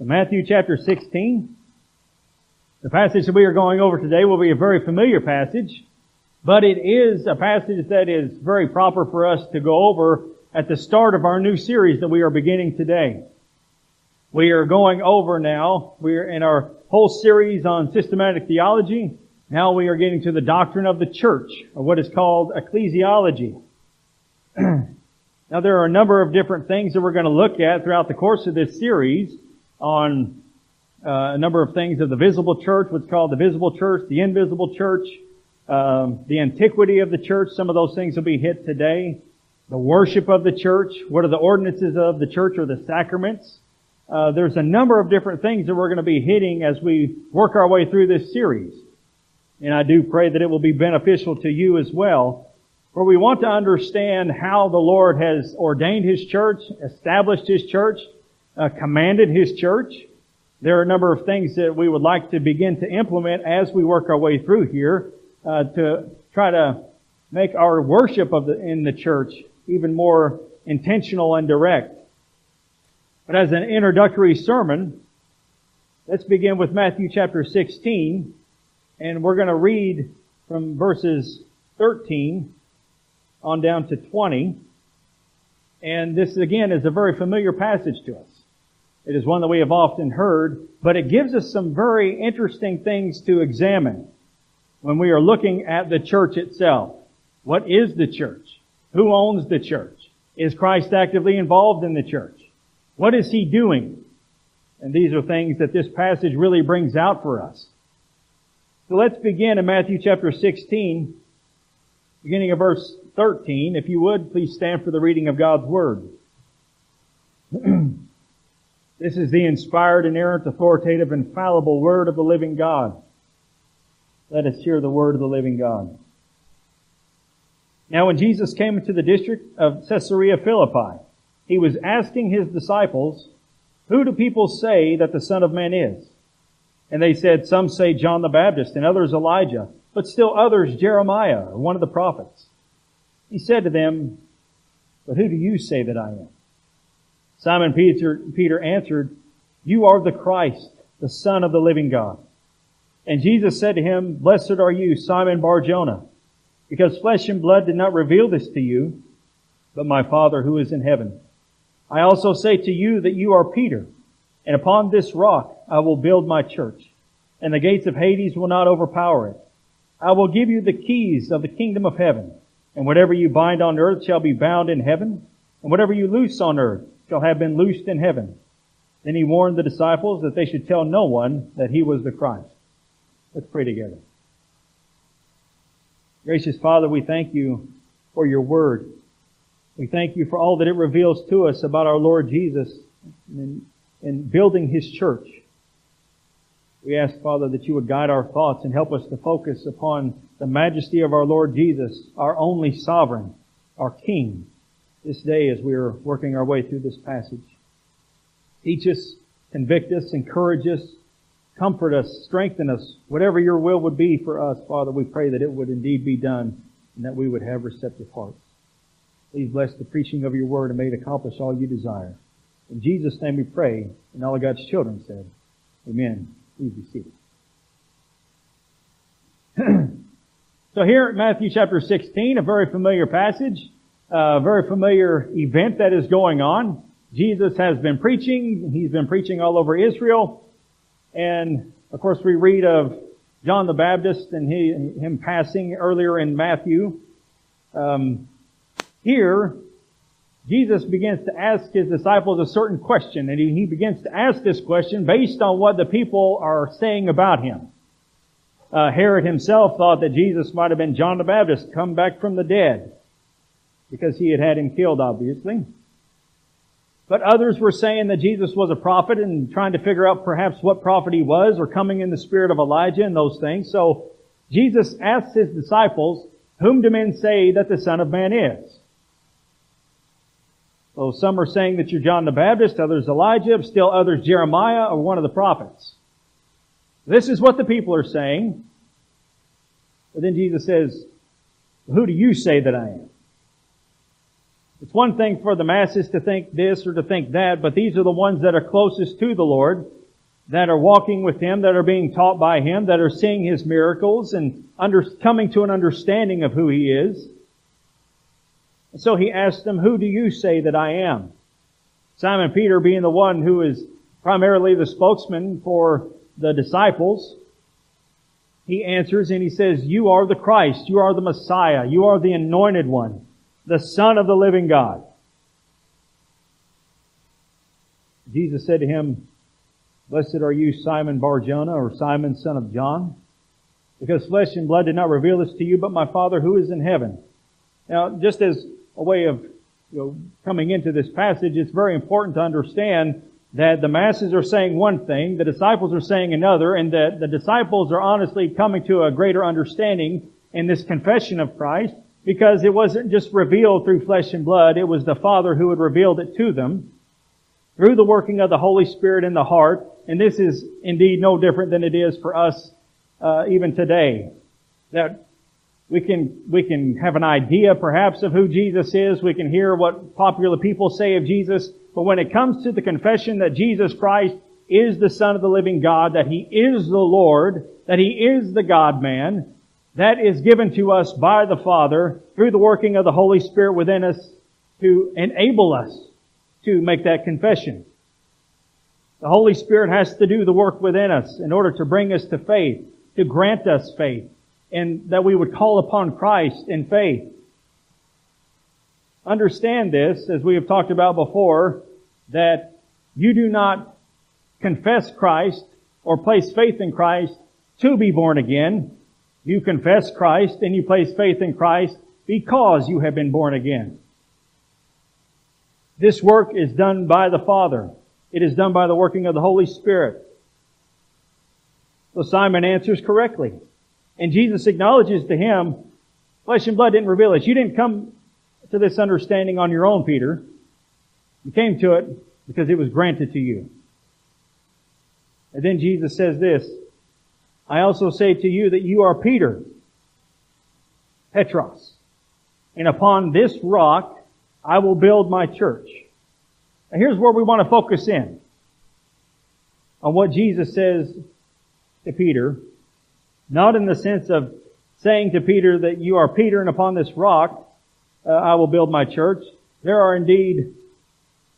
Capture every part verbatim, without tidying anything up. Matthew chapter sixteen. The passage that we are going over today will be a very familiar passage, but it is a passage that is very proper for us to go over at the start of our new series that we are beginning today. We are going over now, we are in our whole series on systematic theology. Now we are getting to the doctrine of the church, or what is called ecclesiology. Now there are a number of different things that we're going to look at throughout the course of this series on uh, a number of things of the visible church, what's called the visible church, the invisible church, um, the antiquity of the church. Some of those things will be hit today. The worship of the church. What are the ordinances of the church or the sacraments? Uh, there's a number of different things that we're going to be hitting as we work our way through this series. And I do pray that it will be beneficial to you as well. For we want to understand how the Lord has ordained His church, established His church, uh, commanded His church. There are a number of things that we would like to begin to implement as we work our way through here uh, to try to make our worship of the, in the church even more intentional and direct. But as an introductory sermon, let's begin with Matthew chapter sixteen, and we're going to read from verses thirteen on down to twenty. And this, again, is a very familiar passage to us. It is one that we have often heard, but it gives us some very interesting things to examine when we are looking at the church itself. What is the church? Who owns the church? Is Christ actively involved in the church? What is He doing? And these are things that this passage really brings out for us. So let's begin in Matthew chapter sixteen, beginning of verse thirteen. If you would, please stand for the reading of God's Word. This is the inspired, inerrant, authoritative, infallible Word of the living God. Let us hear the Word of the living God. Now when Jesus came into the district of Caesarea Philippi, He was asking His disciples, "Who do people say that the Son of Man is?" And they said, "Some say John the Baptist, and others Elijah, but still others Jeremiah, or one of the prophets." He said to them, "But who do you say that I am?" Simon Peter, Peter answered, "You are the Christ, the Son of the living God." And Jesus said to him, "Blessed are you, Simon Bar-Jonah, because flesh and blood did not reveal this to you, but my Father who is in heaven. I also say to you that you are Peter, and upon this rock I will build my church, and the gates of Hades will not overpower it. I will give you the keys of the kingdom of heaven, and whatever you bind on earth shall be bound in heaven, and whatever you loose on earth shall have been loosed in heaven." Then He warned the disciples that they should tell no one that He was the Christ. Let's pray together. Gracious Father, we thank You for Your Word. We thank You for all that it reveals to us about our Lord Jesus in, in building His church. We ask, Father, that You would guide our thoughts and help us to focus upon the majesty of our Lord Jesus, our only sovereign, our King, this day as we are working our way through this passage. Teach us, convict us, encourage us, comfort us, strengthen us. Whatever Your will would be for us, Father, we pray that it would indeed be done and that we would have receptive hearts. Please bless the preaching of Your Word and may it accomplish all You desire. In Jesus' name we pray, and all of God's children said, Amen. Please be seated. So here at Matthew chapter sixteen, a very familiar passage, a very familiar event that is going on. Jesus has been preaching. He's been preaching all over Israel. And, of course, we read of John the Baptist and he, him passing earlier in Matthew. Um... Here, Jesus begins to ask His disciples a certain question, and He begins to ask this question based on what the people are saying about Him. Uh, Herod himself thought that Jesus might have been John the Baptist, come back from the dead, because he had had him killed, obviously. But others were saying that Jesus was a prophet and trying to figure out perhaps what prophet He was, or coming in the spirit of Elijah and those things. So Jesus asks His disciples, "Whom do men say that the Son of Man is?" So some are saying that you're John the Baptist, others Elijah, still others Jeremiah or one of the prophets. This is what the people are saying. But then Jesus says, "Who do you say that I am?" It's one thing for the masses to think this or to think that, but these are the ones that are closest to the Lord, that are walking with Him, that are being taught by Him, that are seeing His miracles and under, coming to an understanding of who He is. And so He asked them, "Who do you say that I am?" Simon Peter being the one who is primarily the spokesman for the disciples, he answers and he says, "You are the Christ, you are the Messiah, you are the Anointed One, the Son of the living God." Jesus said to him, "Blessed are you, Simon Bar-Jonah, or Simon, son of John, because flesh and blood did not reveal this to you, but my Father who is in heaven." Now, just as a way of you know, coming into this passage, it's very important to understand that the masses are saying one thing, the disciples are saying another, and that the disciples are honestly coming to a greater understanding in this confession of Christ, because it wasn't just revealed through flesh and blood, it was the Father who had revealed it to them through the working of the Holy Spirit in the heart. And this is indeed no different than it is for us uh, even today. That we can we can have an idea perhaps of who Jesus is. We can hear what popular people say of Jesus. But when it comes to the confession that Jesus Christ is the Son of the living God, that He is the Lord, that He is the God-man, that is given to us by the Father through the working of the Holy Spirit within us to enable us to make that confession. The Holy Spirit has to do the work within us in order to bring us to faith, to grant us faith, and that we would call upon Christ in faith. Understand this, as we have talked about before, that you do not confess Christ or place faith in Christ to be born again. You confess Christ and you place faith in Christ because you have been born again. This work is done by the Father. It is done by the working of the Holy Spirit. So Simon answers correctly. And Jesus acknowledges to him, flesh and blood didn't reveal this. You didn't come to this understanding on your own, Peter. You came to it because it was granted to you. And then Jesus says this, "I also say to you that you are Peter, Petros, and upon this rock I will build my church." Now here's where we want to focus in on what Jesus says to Peter, not in the sense of saying to Peter that you are Peter and upon this rock uh, I will build my church. There are indeed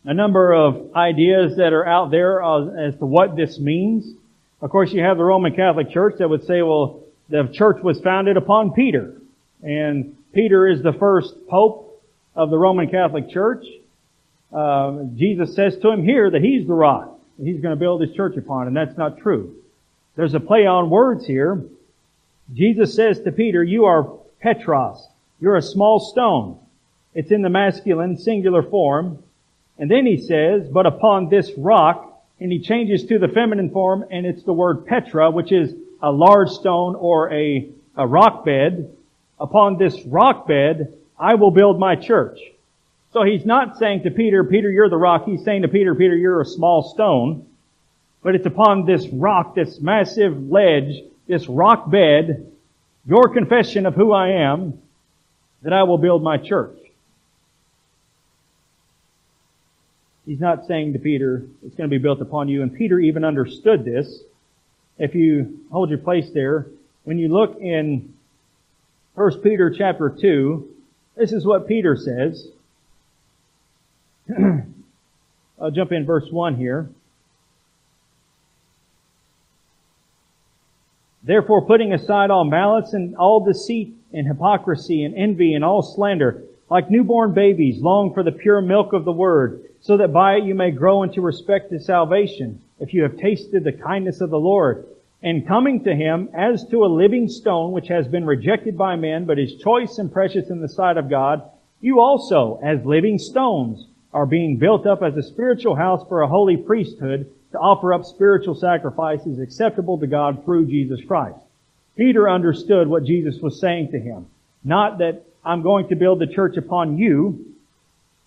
a number of ideas that are out there uh, as to what this means. Of course, you have the Roman Catholic Church that would say, well, the church was founded upon Peter, and Peter is the first pope of the Roman Catholic Church. Uh, Jesus says to him here that he's the rock that he's going to build his church upon, and that's not true. There's a play on words here. Jesus says to Peter, "You are Petros. You're a small stone." It's in the masculine singular form. And then he says, "But upon this rock," and he changes to the feminine form, and it's the word Petra, which is a large stone or a, a rock bed. "Upon this rock bed, I will build my church." So he's not saying to Peter, "Peter, you're the rock." He's saying to Peter, "Peter, you're a small stone." But it's upon this rock, this massive ledge, this rock bed, your confession of who I am, that I will build my church. He's not saying to Peter, it's going to be built upon you. And Peter even understood this. If you hold your place there, when you look in First Peter chapter two, this is what Peter says. I'll jump in verse one here. "Therefore, putting aside all malice and all deceit and hypocrisy and envy and all slander, like newborn babies, long for the pure milk of the word, so that by it you may grow into respect to salvation, if you have tasted the kindness of the Lord. And coming to Him as to a living stone, which has been rejected by men, but is choice and precious in the sight of God, you also, as living stones, are being built up as a spiritual house for a holy priesthood, to offer up spiritual sacrifices acceptable to God through Jesus Christ." Peter understood what Jesus was saying to him. Not that I'm going to build the church upon you,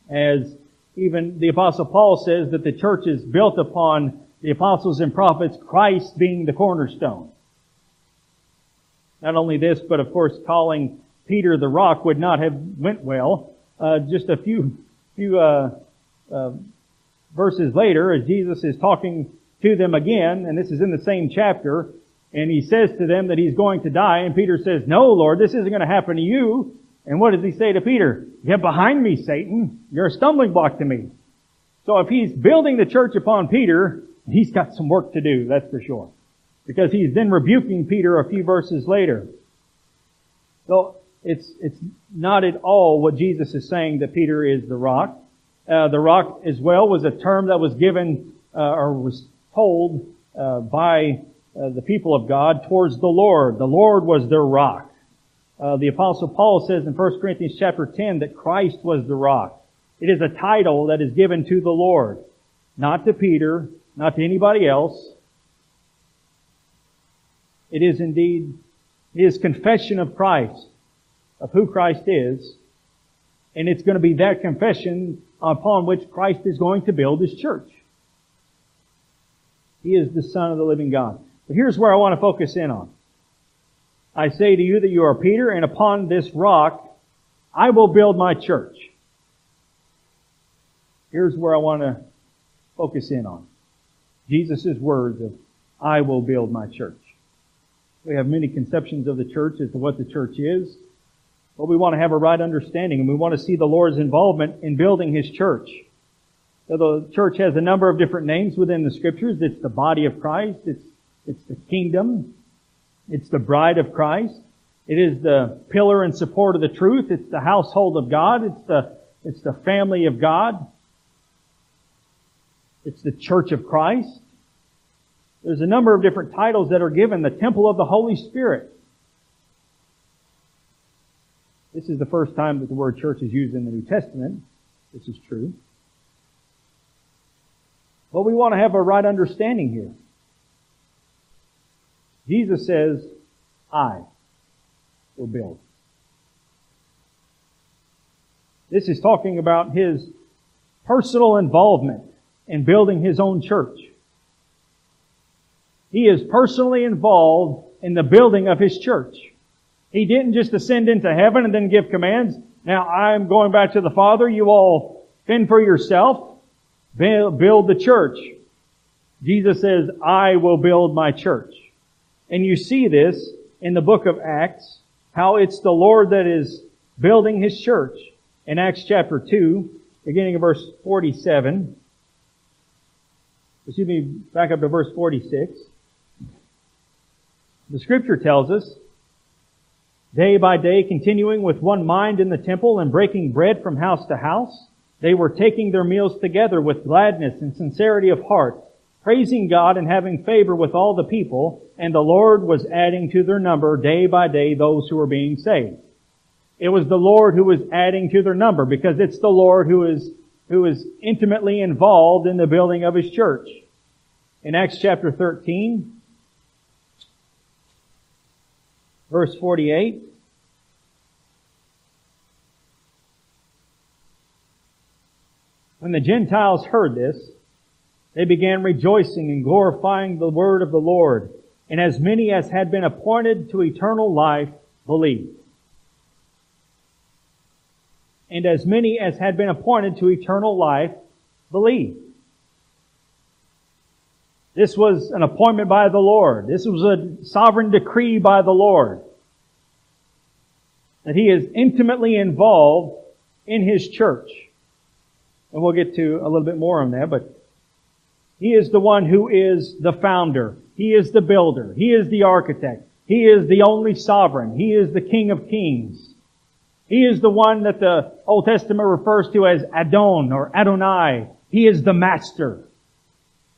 as even the Apostle Paul says that the church is built upon the apostles and prophets, Christ being the cornerstone. Not only this, but of course calling Peter the rock would not have went well. uh, just a few few uh, uh, verses later, as Jesus is talking to them again, and this is in the same chapter, and he says to them that he's going to die, and Peter says, "No, Lord, this isn't going to happen to you." And what does he say to Peter? "Get behind me, Satan. You're a stumbling block to me." So if he's building the church upon Peter, he's got some work to do, that's for sure. Because he's then rebuking Peter a few verses later. So it's it's not at all what Jesus is saying that Peter is the rock. Uh, the rock as well was a term that was given uh, or was told uh, by uh, the people of God towards the Lord. The Lord was their rock. Uh, the Apostle Paul says in First Corinthians chapter ten that Christ was the rock. It is a title that is given to the Lord, not to Peter, not to anybody else. It is indeed his confession of Christ, of who Christ is, and it's going to be that confession upon which Christ is going to build his church. He is the Son of the living God. But here's where I want to focus in on. I say to you that you are Peter, and upon this rock I will build my church. Here's where I want to focus in on. Jesus' words of, "I will build my church." We have many conceptions of the church as to what the church is, but we want to have a right understanding, and we want to see the Lord's involvement in building His church. So the church has a number of different names within the Scriptures. It's the body of Christ. It's, it's the kingdom. It's the bride of Christ. It is the pillar and support of the truth. It's the household of God. It's the, it's the family of God. It's the church of Christ. There's a number of different titles that are given. The temple of the Holy Spirit. This is the first time that the word church is used in the New Testament. This is true. But we want to have a right understanding here. Jesus says, "I will build." This is talking about His personal involvement in building His own church. He is personally involved in the building of His church. He didn't just ascend into heaven and then give commands. "Now I'm going back to the Father. You all fend for yourself. Build the church." Jesus says, "I will build my church." And you see this in the book of Acts, how it's the Lord that is building His church. In Acts chapter two, beginning of verse forty-seven, excuse me, back up to verse forty-six, the Scripture tells us, "Day by day, continuing with one mind in the temple and breaking bread from house to house, they were taking their meals together with gladness and sincerity of heart, praising God and having favor with all the people, and the Lord was adding to their number day by day those who were being saved." It was the Lord who was adding to their number, because it's the Lord who is who is intimately involved in the building of His church. In Acts chapter thirteen, verse forty-eight, "When the Gentiles heard this, they began rejoicing and glorifying the word of the Lord. And as many as had been appointed to eternal life believed." And as many as had been appointed to eternal life believed. This was an appointment by the Lord. This was a sovereign decree by the Lord, that He is intimately involved in His church. And we'll get to a little bit more on that, but He is the one who is the founder. He is the builder. He is the architect. He is the only sovereign. He is the King of kings. He is the one that the Old Testament refers to as Adon or Adonai. He is the master.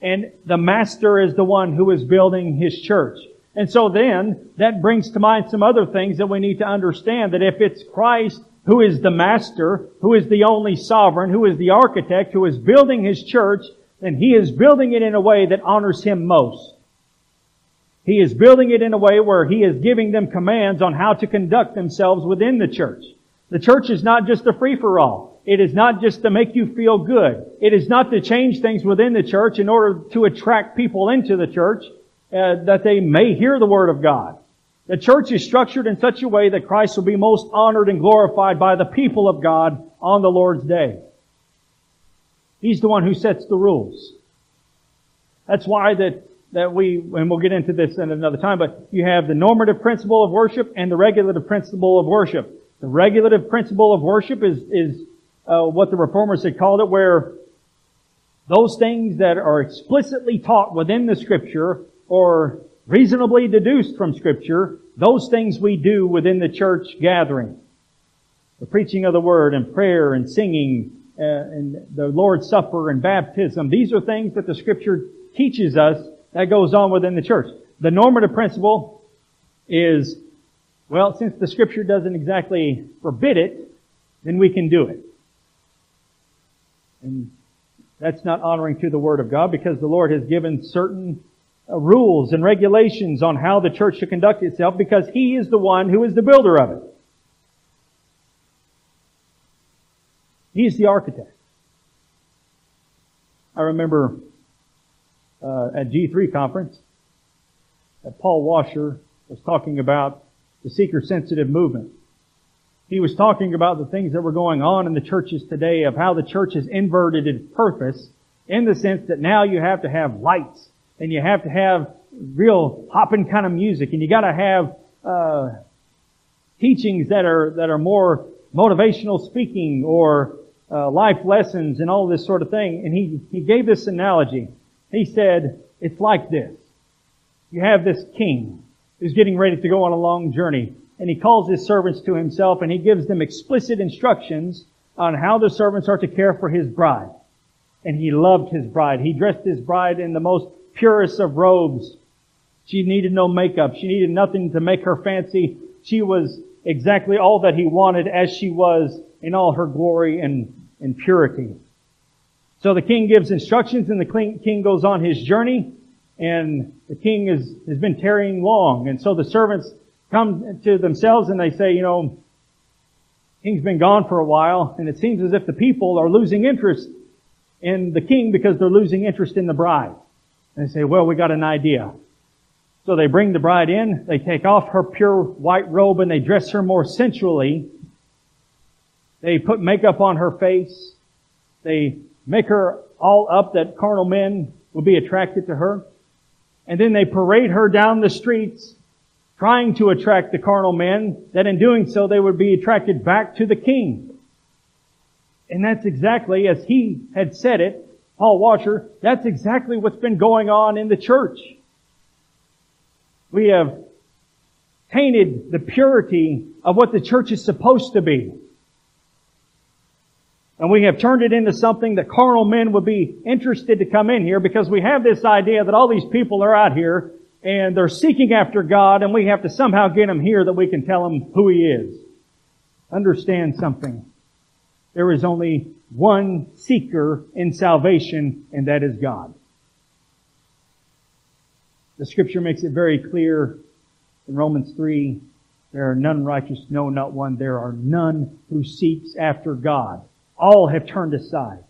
And the master is the one who is building His church. And so then, that brings to mind some other things that we need to understand, that if it's Christ who is the master, who is the only sovereign, who is the architect, who is building His church, and He is building it in a way that honors Him most. He is building it in a way where He is giving them commands on how to conduct themselves within the church. The church is not just a free-for-all. It is not just to make you feel good. It is not to change things within the church in order to attract people into the church uh, that they may hear the Word of God. The church is structured in such a way that Christ will be most honored and glorified by the people of God on the Lord's day. He's the one who sets the rules. That's why that, that we, and we'll get into this at another time, but you have the normative principle of worship and the regulative principle of worship. The regulative principle of worship is, is uh, what the Reformers had called it, where those things that are explicitly taught within the Scripture or reasonably deduced from Scripture, those things we do within the church gathering. The preaching of the Word and prayer and singing uh, and the Lord's Supper and baptism. These are things that the Scripture teaches us that goes on within the church. The normative principle is, well, since the Scripture doesn't exactly forbid it, then we can do it. And that's not honoring to the Word of God, because the Lord has given certain rules and regulations on how the church should conduct itself, because He is the one who is the builder of it. He's the architect. I remember uh, at G three conference that Paul Washer was talking about the seeker-sensitive movement. He was talking about the things that were going on in the churches today, of how the church has inverted its purpose in the sense that now you have to have lights, and you have to have real hopping kind of music, and you got to have uh, teachings that are that are more motivational speaking or uh, life lessons and all this sort of thing. And he he gave this analogy. He said, "It's like this: you have this king who's getting ready to go on a long journey, and he calls his servants to himself, and he gives them explicit instructions on how the servants are to care for his bride. And he loved his bride. He dressed his bride in the most purest of robes. She needed no makeup. She needed nothing to make her fancy. She was exactly all that he wanted, as she was in all her glory and, and purity." So the king gives instructions, and the king goes on his journey, and the king is, has been tarrying long. And so the servants come to themselves and they say, you know, king's been gone for a while, and it seems as if the people are losing interest in the king because they're losing interest in the bride. And they say, well, we got an idea. So they bring the bride in, they take off her pure white robe, and they dress her more sensually. They put makeup on her face. They make her all up that carnal men will be attracted to her. And then they parade her down the streets, trying to attract the carnal men, that in doing so they would be attracted back to the king. And that's exactly as he had said it, Paul Washer, that's exactly what's been going on in the church. We have tainted the purity of what the church is supposed to be. And we have turned it into something that carnal men would be interested to come in here, because we have this idea that all these people are out here and they're seeking after God, and we have to somehow get them here that we can tell them who He is. Understand something. There is only one seeker in salvation, and that is God. The Scripture makes it very clear in Romans three, there are none righteous, no, not one. There are none who seeks after God. All have turned aside.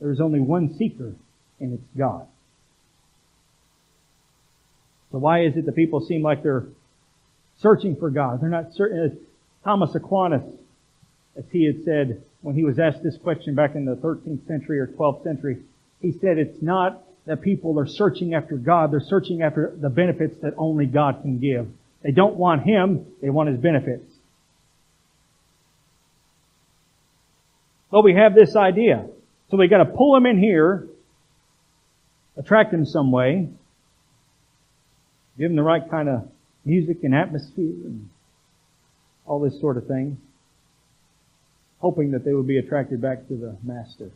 There is only one seeker, and it's God. So why is it that people seem like they're searching for God? They're not certain. Thomas Aquinas, as he had said when he was asked this question back in the thirteenth century or twelfth century, he said it's not that people are searching after God. They're searching after the benefits that only God can give. They don't want Him. They want His benefits. But we have this idea. So we got to pull them in here, attract them some way, give them the right kind of music and atmosphere and all this sort of thing, hoping that they would be attracted back to the Master.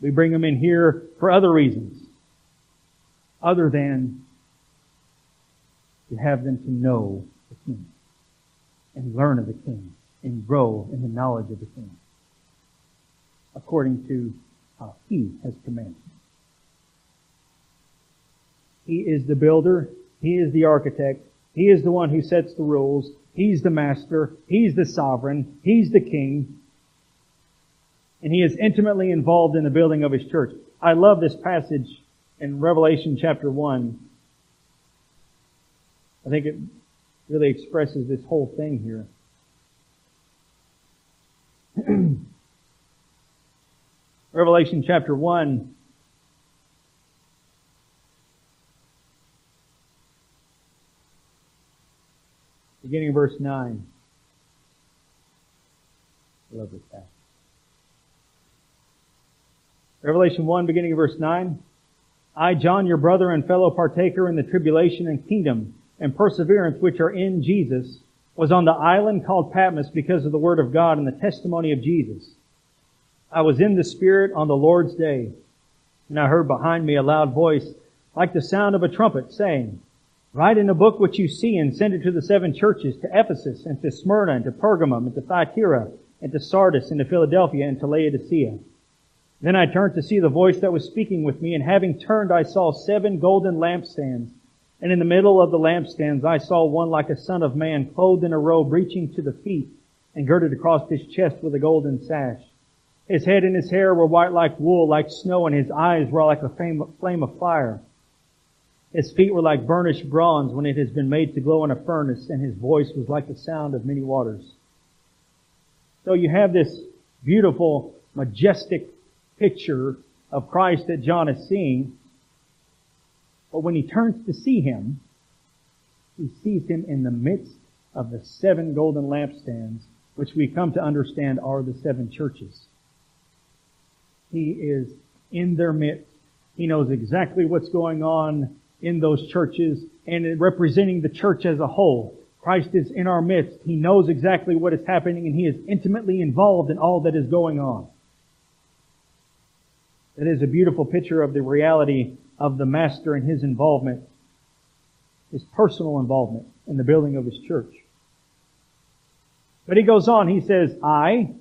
We bring them in here for other reasons, other than to have them to know the King and learn of the King and grow in the knowledge of the King, according to how He has commanded. He is the builder. He is the architect. He is the one who sets the rules. He's the master. He's the sovereign. He's the king. and he is intimately involved in the building of his church. I love this passage in Revelation chapter one. I think it really expresses this whole thing here. Revelation chapter one. Beginning of verse nine. I love this passage. Revelation one, beginning of verse nine. I, John, your brother and fellow partaker in the tribulation and kingdom and perseverance which are in Jesus, was on the island called Patmos because of the word of God and the testimony of Jesus. I was in the Spirit on the Lord's day, and I heard behind me a loud voice like the sound of a trumpet saying, Write in a book what you see and send it to the seven churches, to Ephesus and to Smyrna and to Pergamum and to Thyatira and to Sardis and to Philadelphia and to Laodicea. Then I turned to see the voice that was speaking with me, and having turned I saw seven golden lampstands. And in the middle of the lampstands I saw one like a son of man, clothed in a robe reaching to the feet and girded across his chest with a golden sash. His head and his hair were white like wool, like snow, and his eyes were like a flame of fire. His feet were like burnished bronze when it has been made to glow in a furnace, and his voice was like the sound of many waters. So you have this beautiful, majestic picture of Christ that John is seeing. But when he turns to see him, he sees him in the midst of the seven golden lampstands, which we come to understand are the seven churches. He is in their midst. He knows exactly what's going on in those churches and representing the church as a whole. Christ is in our midst. He knows exactly what is happening, and he is intimately involved in all that is going on. That is a beautiful picture of the reality of the Master and his involvement, his personal involvement in the building of his church. But he goes on, he says, I,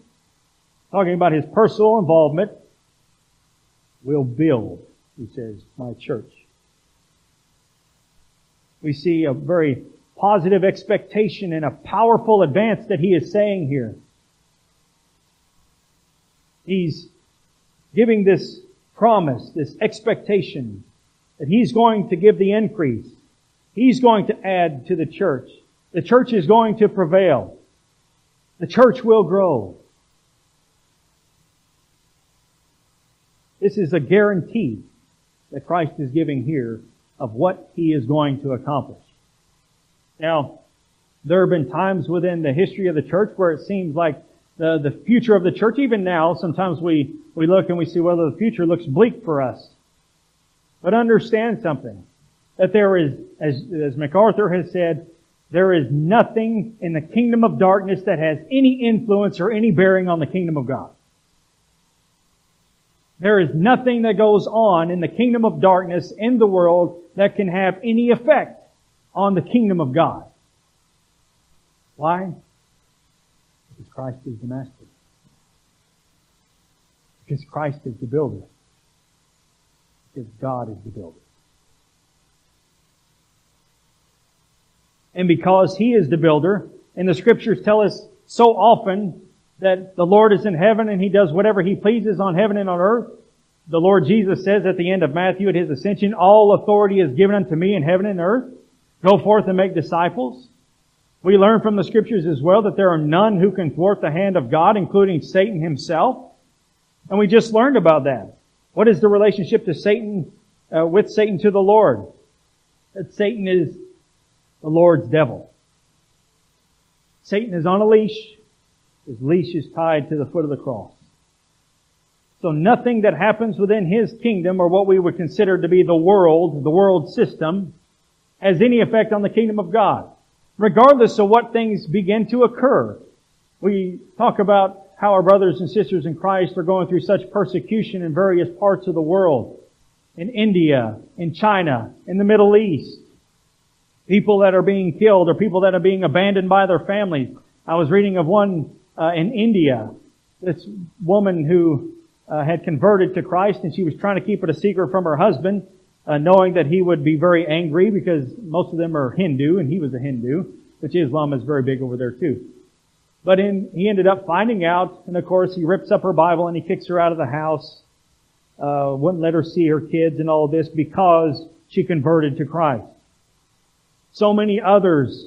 talking about his personal involvement, will build, he says, my church. We see a very positive expectation and a powerful advance that he is saying here. He's giving this promise, this expectation that he's going to give the increase. He's going to add to the church. The church is going to prevail. The church will grow. This is a guarantee that Christ is giving here of what he is going to accomplish. Now, there have been times within the history of the church where it seems like the, the future of the church, even now, sometimes we We look and we see whether the future looks bleak for us. But understand something. That there is, as, as MacArthur has said, there is nothing in the kingdom of darkness that has any influence or any bearing on the kingdom of God. There is nothing that goes on in the kingdom of darkness in the world that can have any effect on the kingdom of God. Why? Because Christ is the Master. Because Christ is the builder. Because God is the builder. And because He is the builder, and the Scriptures tell us so often that the Lord is in heaven and He does whatever He pleases on heaven and on earth, the Lord Jesus says at the end of Matthew at His ascension, All authority is given unto me in heaven and earth. Go forth and make disciples. We learn from the Scriptures as well that there are none who can thwart the hand of God, including Satan himself. And we just learned about that. What is the relationship to Satan, uh, with Satan to the Lord? That Satan is the Lord's devil. Satan is on a leash. His leash is tied to the foot of the cross. So nothing that happens within his kingdom, or what we would consider to be the world, the world system, has any effect on the kingdom of God, regardless of what things begin to occur. We talk about how our brothers and sisters in Christ are going through such persecution in various parts of the world. In India, in China, in the Middle East. People that are being killed, or people that are being abandoned by their families. I was reading of one uh, in India. This woman who uh, had converted to Christ, and she was trying to keep it a secret from her husband, uh, knowing that he would be very angry because most of them are Hindu, and he was a Hindu, which Islam is very big over there too. But in, he ended up finding out, and of course he rips up her Bible and he kicks her out of the house. Uh, wouldn't let her see her kids and all of this because she converted to Christ. So many others,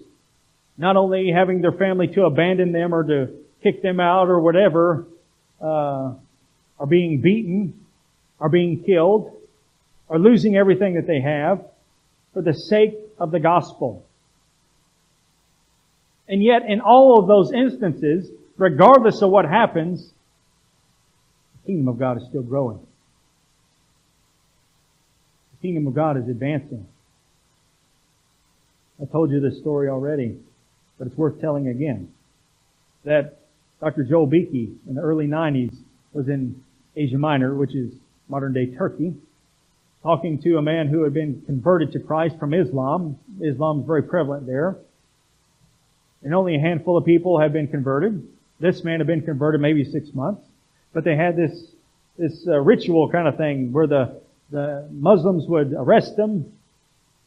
not only having their family to abandon them or to kick them out or whatever, uh, are being beaten, are being killed, are losing everything that they have for the sake of the gospel. And yet, in all of those instances, regardless of what happens, the kingdom of God is still growing. The kingdom of God is advancing. I told you this story already, but it's worth telling again. That Doctor Joel Beeke, in the early nineties, was in Asia Minor, which is modern-day Turkey, talking to a man who had been converted to Christ from Islam. Islam is very prevalent there. And only a handful of people had been converted. This man had been converted maybe six months. But they had this this uh, ritual kind of thing where the, the Muslims would arrest them,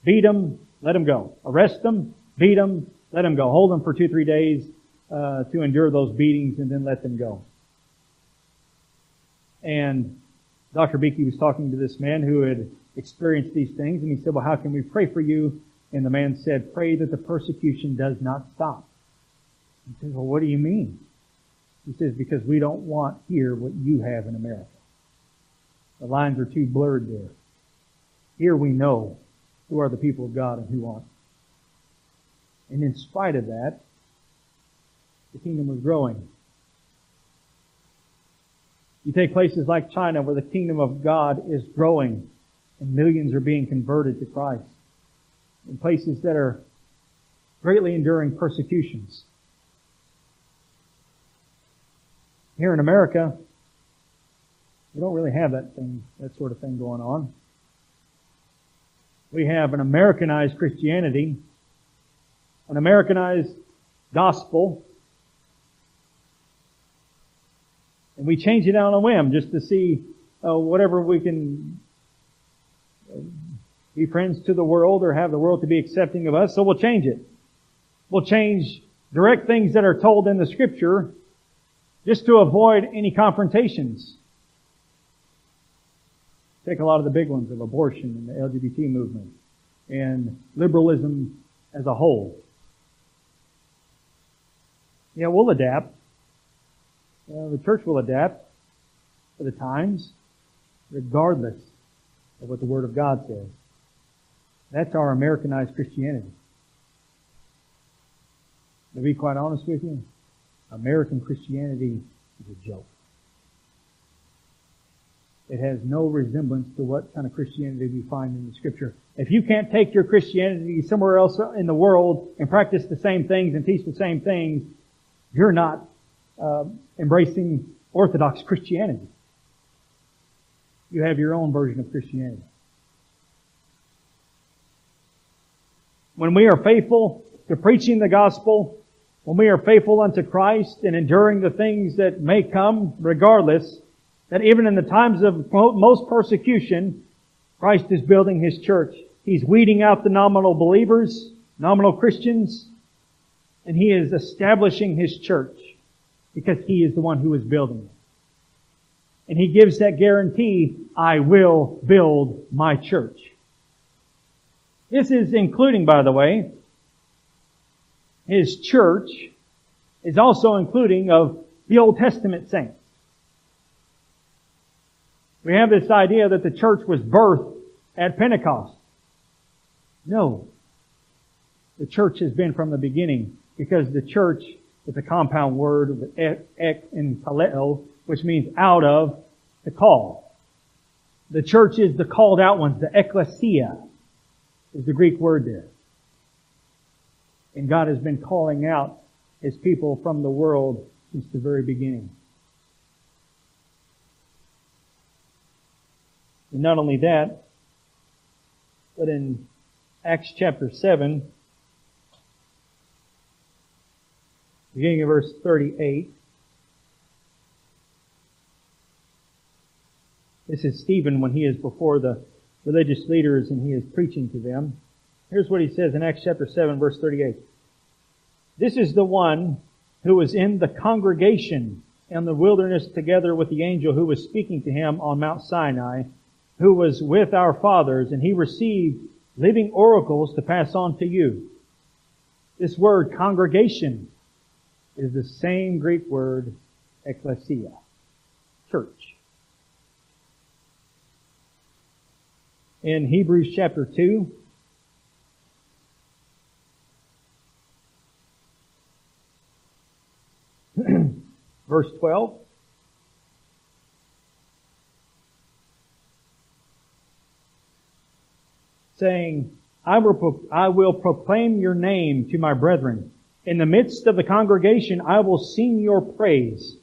beat them, let them go. Arrest them, beat them, let them go. Hold them for two, three days uh, to endure those beatings and then let them go. And Doctor Beeke was talking to this man who had experienced these things. And he said, well, how can we pray for you? And the man said, pray that the persecution does not stop. He says, well, what do you mean? He says, because we don't want here what you have in America. The lines are too blurred there. Here we know who are the people of God and who aren't. And in spite of that, the kingdom was growing. You take places like China where the kingdom of God is growing and millions are being converted to Christ. In places that are greatly enduring persecutions. Here in America, we don't really have that thing, that sort of thing going on. We have an Americanized Christianity, an Americanized gospel, and we change it on a whim just to see uh, whatever we can. Uh, Be friends to the world or have the world to be accepting of us, so we'll change it. We'll change direct things that are told in the Scripture just to avoid any confrontations. Take a lot of the big ones of abortion and the L G B T movement and liberalism as a whole. Yeah, we'll adapt. Uh, the church will adapt to the times, regardless of what the Word of God says. That's our Americanized Christianity. To be quite honest with you, American Christianity is a joke. It has no resemblance to what kind of Christianity we find in the Scripture. If you can't take your Christianity somewhere else in the world and practice the same things and teach the same things, you're not uh, embracing Orthodox Christianity. You have your own version of Christianity. When we are faithful to preaching the gospel, when we are faithful unto Christ and enduring the things that may come, regardless, that even in the times of most persecution, Christ is building His church. He's weeding out the nominal believers, nominal Christians, and He is establishing His church because He is the one who is building it. And He gives that guarantee, I will build my church. This is including, by the way, His church is also including of the Old Testament saints. We have this idea that the church was birthed at Pentecost. No. The church has been from the beginning because the church is a compound word with ek and paleo, which means out of, the call. The church is the called out ones, the ecclesia. Is the Greek word there. And God has been calling out His people from the world since the very beginning. And not only that, but in Acts chapter seven, beginning of verse thirty-eight, this is Stephen when he is before the religious leaders and he is preaching to them. Here's what he says in Acts chapter seven, verse thirty-eight. This is the one who was in the congregation in the wilderness together with the angel who was speaking to him on Mount Sinai, who was with our fathers, and he received living oracles to pass on to you. This word congregation is the same Greek word ecclesia, church. In Hebrews chapter two, verse twelve, saying, I will, I will proclaim your name to my brethren. In the midst of the congregation, I will sing your praise.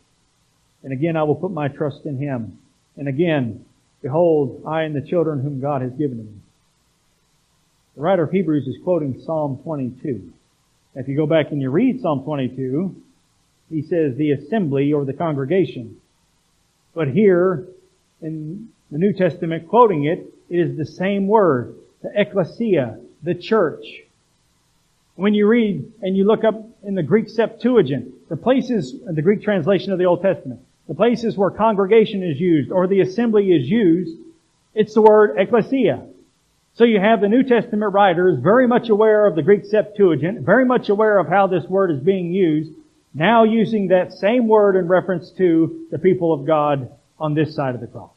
And again, I will put my trust in him. And again, behold, I and the children whom God has given me. The writer of Hebrews is quoting Psalm twenty-two. If you go back and you read Psalm twenty-two, he says the assembly or the congregation. But here, in the New Testament quoting it, it is the same word, the ecclesia, the church. When you read and you look up in the Greek Septuagint, the places, the Greek translation of the Old Testament, the places where congregation is used or the assembly is used, it's the word ecclesia. So you have the New Testament writers very much aware of the Greek Septuagint, very much aware of how this word is being used, now using that same word in reference to the people of God on this side of the cross.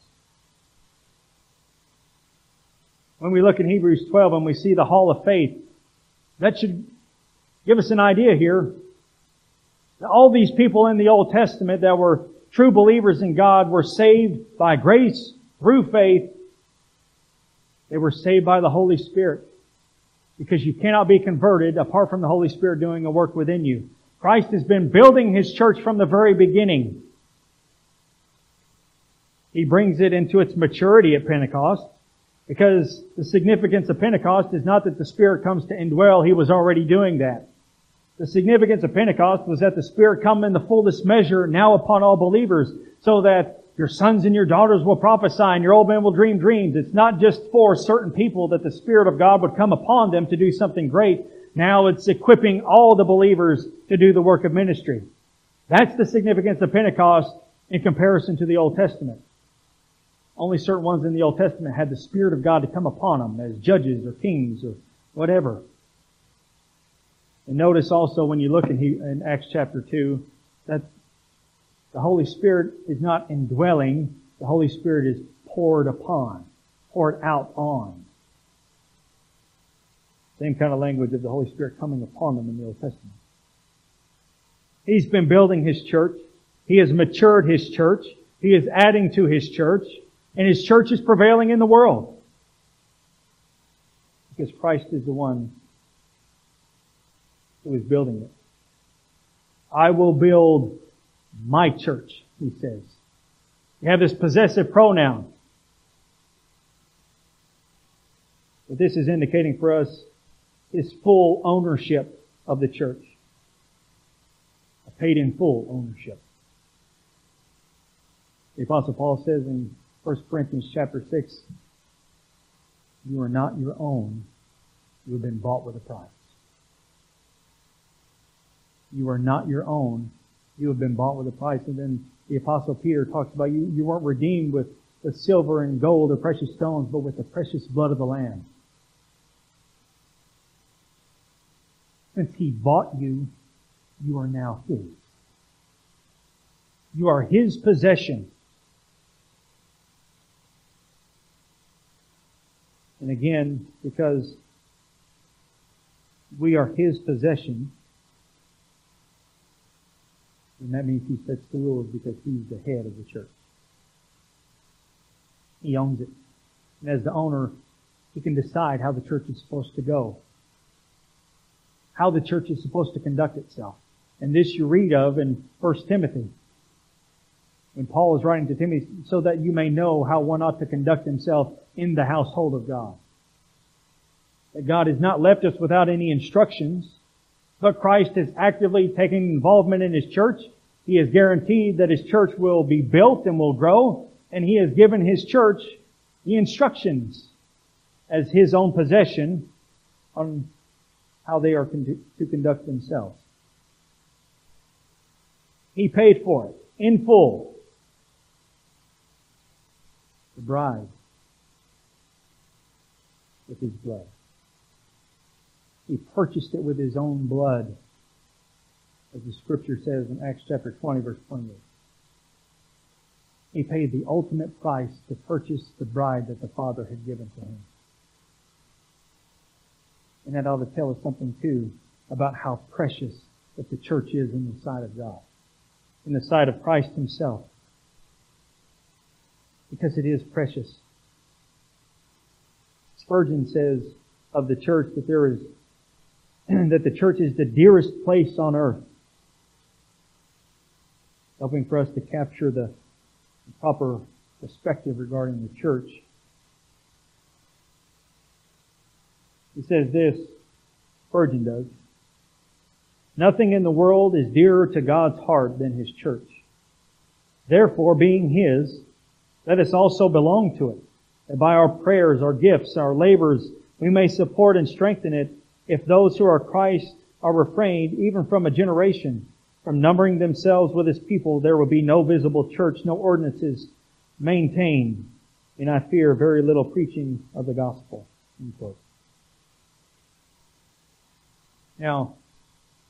When we look in Hebrews twelve and we see the hall of faith, that should give us an idea here. All these people in the Old Testament that were true believers in God were saved by grace through faith. They were saved by the Holy Spirit, because you cannot be converted apart from the Holy Spirit doing a work within you. Christ has been building His church from the very beginning. He brings it into its maturity at Pentecost, because the significance of Pentecost is not that the Spirit comes to indwell. He was already doing that. The significance of Pentecost was that the Spirit come in the fullest measure now upon all believers, so that your sons and your daughters will prophesy and your old men will dream dreams. It's not just for certain people that the Spirit of God would come upon them to do something great. Now it's equipping all the believers to do the work of ministry. That's the significance of Pentecost in comparison to the Old Testament. Only certain ones in the Old Testament had the Spirit of God to come upon them as judges or kings or whatever. And notice also when you look in, he, in Acts chapter two that the Holy Spirit is not indwelling. The Holy Spirit is poured upon, poured out on. Same kind of language of the Holy Spirit coming upon them in the Old Testament. He's been building His church. He has matured His church. He is adding to His church. And His church is prevailing in the world, because Christ is the one who is building it. I will build my church, He says. You have this possessive pronoun. But this is indicating for us His full ownership of the church. A paid in full ownership. The Apostle Paul says in First Corinthians chapter six, you are not your own. You have been bought with a price. You are not your own. You have been bought with a price. And then the Apostle Peter talks about you, you weren't redeemed with, with silver and gold or precious stones, but with the precious blood of the Lamb. Since He bought you, you are now His. You are His possession. And again, because we are His possession, and that means He sets the rules, because He's the head of the church. He owns it. And as the owner, He can decide how the church is supposed to go, how the church is supposed to conduct itself. And this you read of in First Timothy. When Paul is writing to Timothy, so that you may know how one ought to conduct himself in the household of God. That God has not left us without any instructions, but Christ is actively taking involvement in His church. He has guaranteed that His church will be built and will grow, and He has given His church the instructions as His own possession on how they are to conduct themselves. He paid for it in full. The bride with His blood. He purchased it with His own blood, as the Scripture says in Acts chapter twenty, verse twenty-eight. He paid the ultimate price to purchase the bride that the Father had given to Him. And that ought to tell us something, too, about how precious that the church is in the sight of God, in the sight of Christ Himself. Because it is precious. Spurgeon says of the church that there is that the church is the dearest place on earth, helping for us to capture the proper perspective regarding the church. He says this, Spurgeon does, "Nothing in the world is dearer to God's heart than His church. Therefore, being His, let us also belong to it, that by our prayers, our gifts, our labors, we may support and strengthen it, if those who are Christ are refrained even from a generation from numbering themselves with His people, there will be no visible church, no ordinances maintained, and I fear very little preaching of the gospel." Now,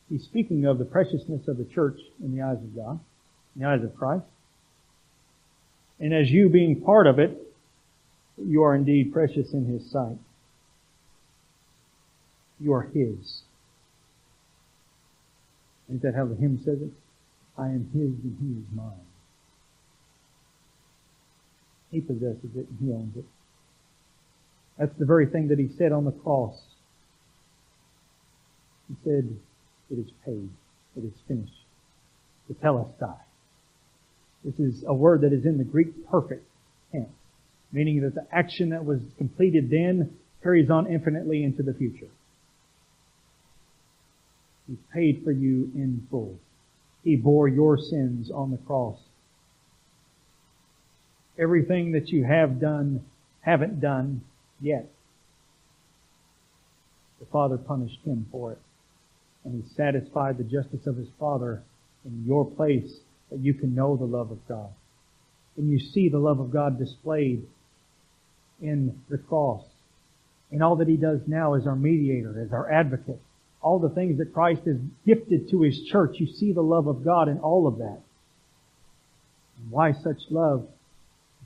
he's speaking of the preciousness of the church in the eyes of God, in the eyes of Christ. And as you being part of it, you are indeed precious in His sight. You are His. Isn't that how the hymn says it? I am His and He is mine. He possesses it and He owns it. That's the very thing that He said on the cross. He said, "It is paid. It is finished." The telestai. This is a word that is in the Greek perfect tense, meaning that the action that was completed then carries on infinitely into the future. He paid for you in full. He bore your sins on the cross. Everything that you have done, haven't done yet. The Father punished Him for it. And He satisfied the justice of His Father in your place, that you can know the love of God. And you see the love of God displayed in the cross. And all that He does now as our mediator, as our advocate, all the things that Christ has gifted to His church, you see the love of God in all of that. And why such love?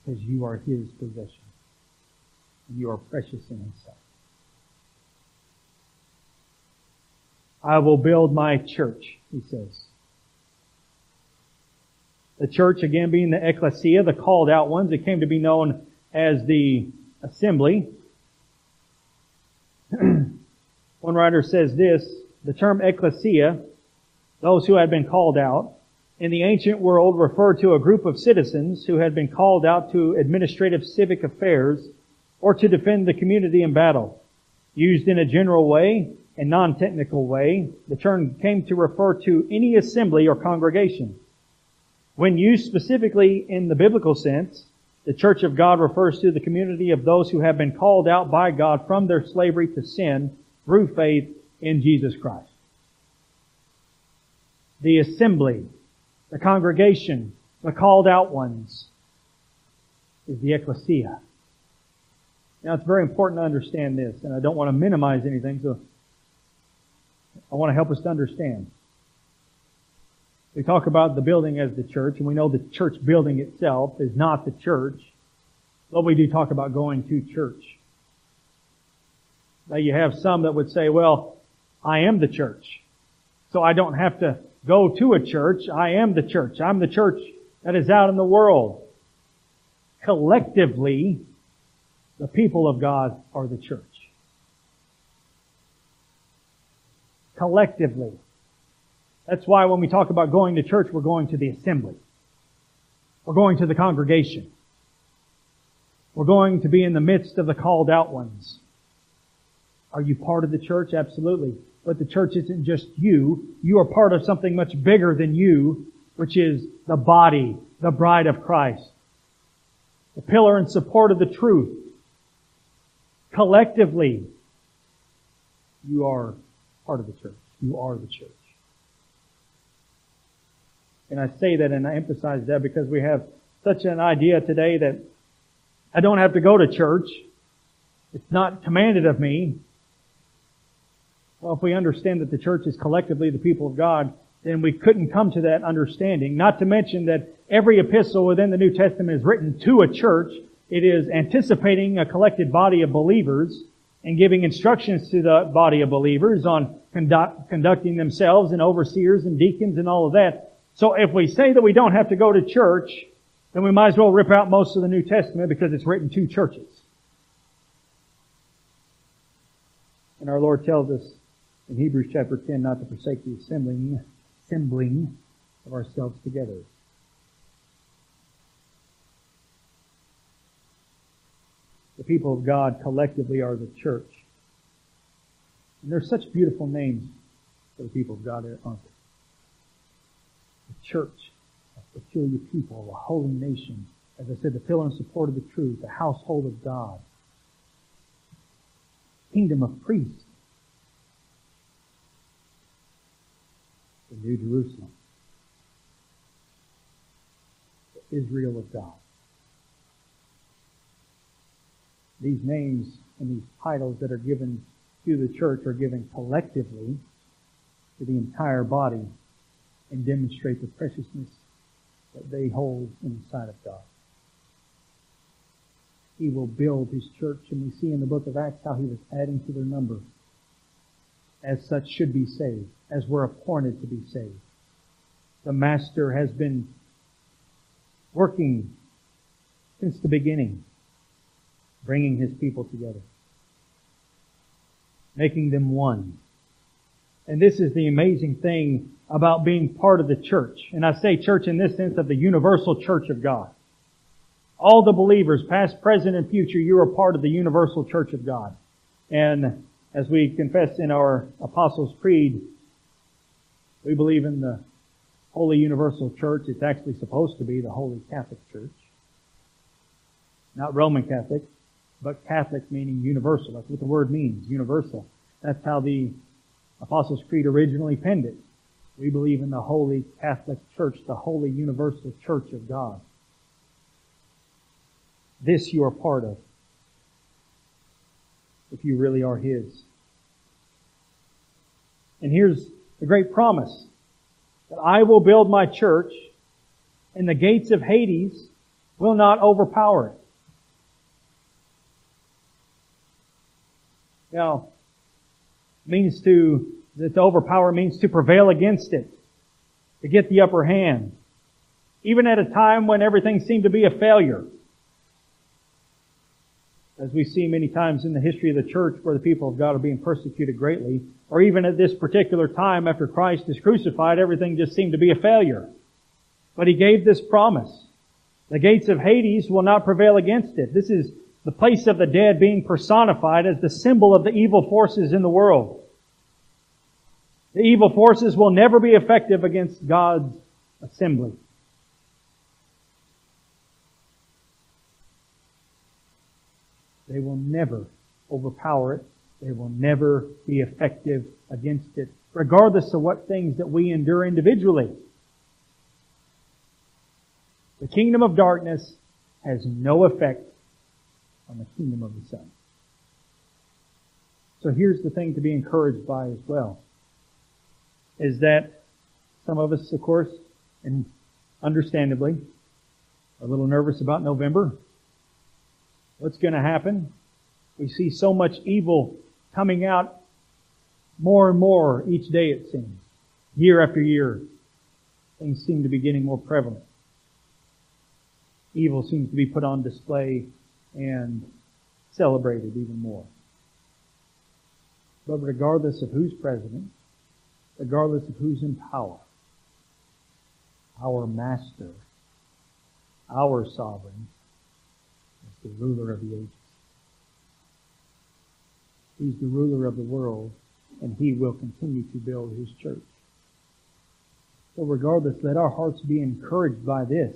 Because you are His possession. You are precious in His sight. I will build my church, He says. The church, again being the ecclesia, the called out ones, that came to be known as the assembly. One writer says this, the term ecclesia, those who had been called out, in the ancient world referred to a group of citizens who had been called out to administrative civic affairs or to defend the community in battle. Used in a general way and non-technical way, the term came to refer to any assembly or congregation. When used specifically in the biblical sense, the Church of God refers to the community of those who have been called out by God from their slavery to sin through faith in Jesus Christ. The assembly, the congregation, the called out ones, is the ecclesia. Now it's very important to understand this, and I don't want to minimize anything, so I want to help us to understand. We talk about the building as the church, and we know the church building itself is not the church, but we do talk about going to church. Now you have some that would say, well, I am the church, so I don't have to go to a church. I am the church. I'm the church that is out in the world. Collectively, the people of God are the church. Collectively. That's why when we talk about going to church, we're going to the assembly. We're going to the congregation. We're going to be in the midst of the called out ones. Are you part of the church? Absolutely. But the church isn't just you. You are part of something much bigger than you, which is the body, the bride of Christ. The pillar and support of the truth. Collectively, you are part of the church. You are the church. And I say that and I emphasize that because we have such an idea today that I don't have to go to church. It's not commanded of me. Well, if we understand that the church is collectively the people of God, then we couldn't come to that understanding. Not to mention that every epistle within the New Testament is written to a church. It is anticipating a collected body of believers and giving instructions to the body of believers on conduct, conducting themselves and overseers and deacons and all of that. So if we say that we don't have to go to church, then we might as well rip out most of the New Testament because it's written to churches. And our Lord tells us in Hebrews chapter ten not to forsake the assembling, assembling of ourselves together. The people of God collectively are the church. And there's such beautiful names for the people of God, aren't there? The church, a peculiar people, a holy nation. As I said, the pillar and support of the truth, the household of God, kingdom of priests, the New Jerusalem, the Israel of God. These names and these titles that are given to the church are given collectively to the entire body and demonstrate the preciousness that they hold in the sight of God. He will build His church, and we see in the book of Acts how He was adding to their number. As such should be saved, as we're appointed to be saved. The Master has been working since the beginning, bringing His people together, making them one. And this is the amazing thing about being part of the church. And I say church in this sense of the universal church of God. All the believers, past, present, and future, you are part of the universal church of God. And as we confess in our Apostles' Creed, we believe in the Holy Universal Church. It's actually supposed to be the Holy Catholic Church. Not Roman Catholic, but Catholic meaning universal. That's what the word means, universal. That's how the Apostles' Creed originally penned it. We believe in the Holy Catholic Church, the Holy Universal Church of God. This you are part of, if you really are His. And here's the great promise, that I will build my church, and the gates of Hades will not overpower it. Now, means to, to overpower means to prevail against it, to get the upper hand, even at a time when everything seemed to be a failure. As we see many times in the history of the church where the people of God are being persecuted greatly, or even at this particular time after Christ is crucified, everything just seemed to be a failure. But He gave this promise. The gates of Hades will not prevail against it. This is the place of the dead being personified as the symbol of the evil forces in the world. The evil forces will never be effective against God's assembly. They will never overpower it. They will never be effective against it, regardless of what things that we endure individually. The kingdom of darkness has no effect on the kingdom of the Son. So here's the thing to be encouraged by as well, is that some of us, of course, and understandably, are a little nervous about November. What's going to happen? We see so much evil coming out more and more each day, it seems. Year after year, things seem to be getting more prevalent. Evil seems to be put on display and celebrated even more. But regardless of who's president, regardless of who's in power, our Master, our Sovereign, is the ruler of the ages. He's the ruler of the world, and He will continue to build His church. So regardless, let our hearts be encouraged by this,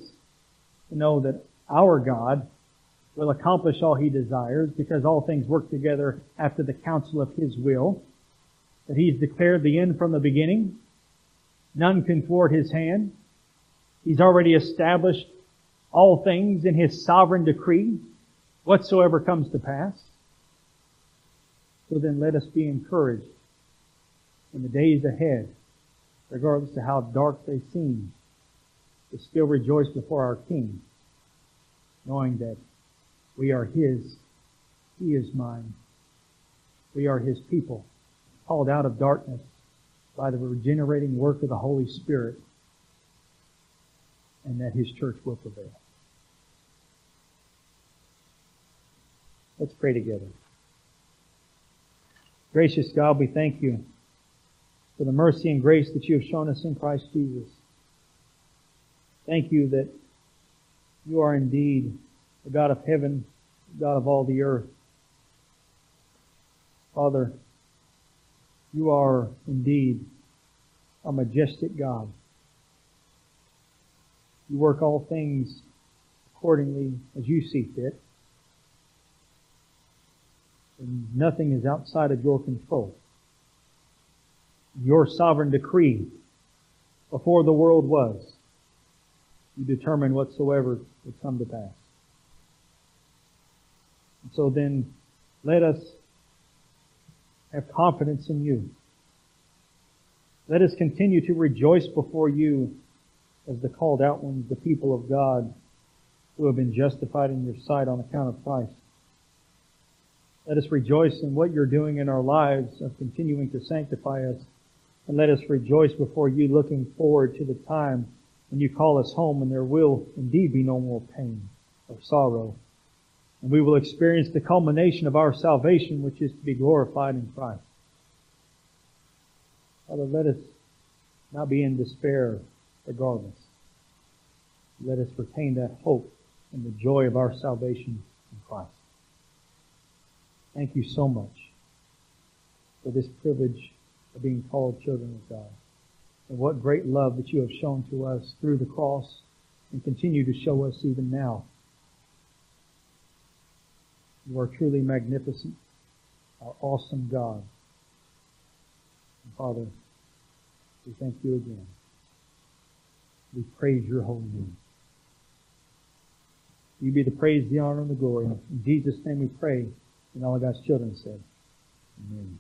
to know that our God will accomplish all He desires, because all things work together after the counsel of His will, that He's declared the end from the beginning. None can thwart His hand. He's already established all things in His sovereign decree, whatsoever comes to pass. So then let us be encouraged in the days ahead, regardless of how dark they seem, to still rejoice before our King, knowing that we are His, He is mine. We are His people, called out of darkness by the regenerating work of the Holy Spirit, and that His church will prevail. Let's pray together. Gracious God, we thank You for the mercy and grace that You have shown us in Christ Jesus. Thank You that You are indeed the God of heaven, the God of all the earth. Father, You are indeed a majestic God. You work all things accordingly as You see fit. And nothing is outside of Your control. Your sovereign decree, before the world was, You determined whatsoever would come to pass. And so then, let us have confidence in You. Let us continue to rejoice before You as the called out ones, the people of God who have been justified in Your sight on account of Christ. Let us rejoice in what You're doing in our lives of continuing to sanctify us. And let us rejoice before You, looking forward to the time when You call us home and there will indeed be no more pain or sorrow. And we will experience the culmination of our salvation, which is to be glorified in Christ. Father, let us not be in despair regardless. Let us retain that hope and the joy of our salvation in Christ. Thank You so much for this privilege of being called children of God, and what great love that You have shown to us through the cross and continue to show us even now. You are truly magnificent, our awesome God. And Father, we thank You again. We praise Your holy name. You be the praise, the honor, and the glory. In Jesus' name we pray. And all of God's children said, Amen.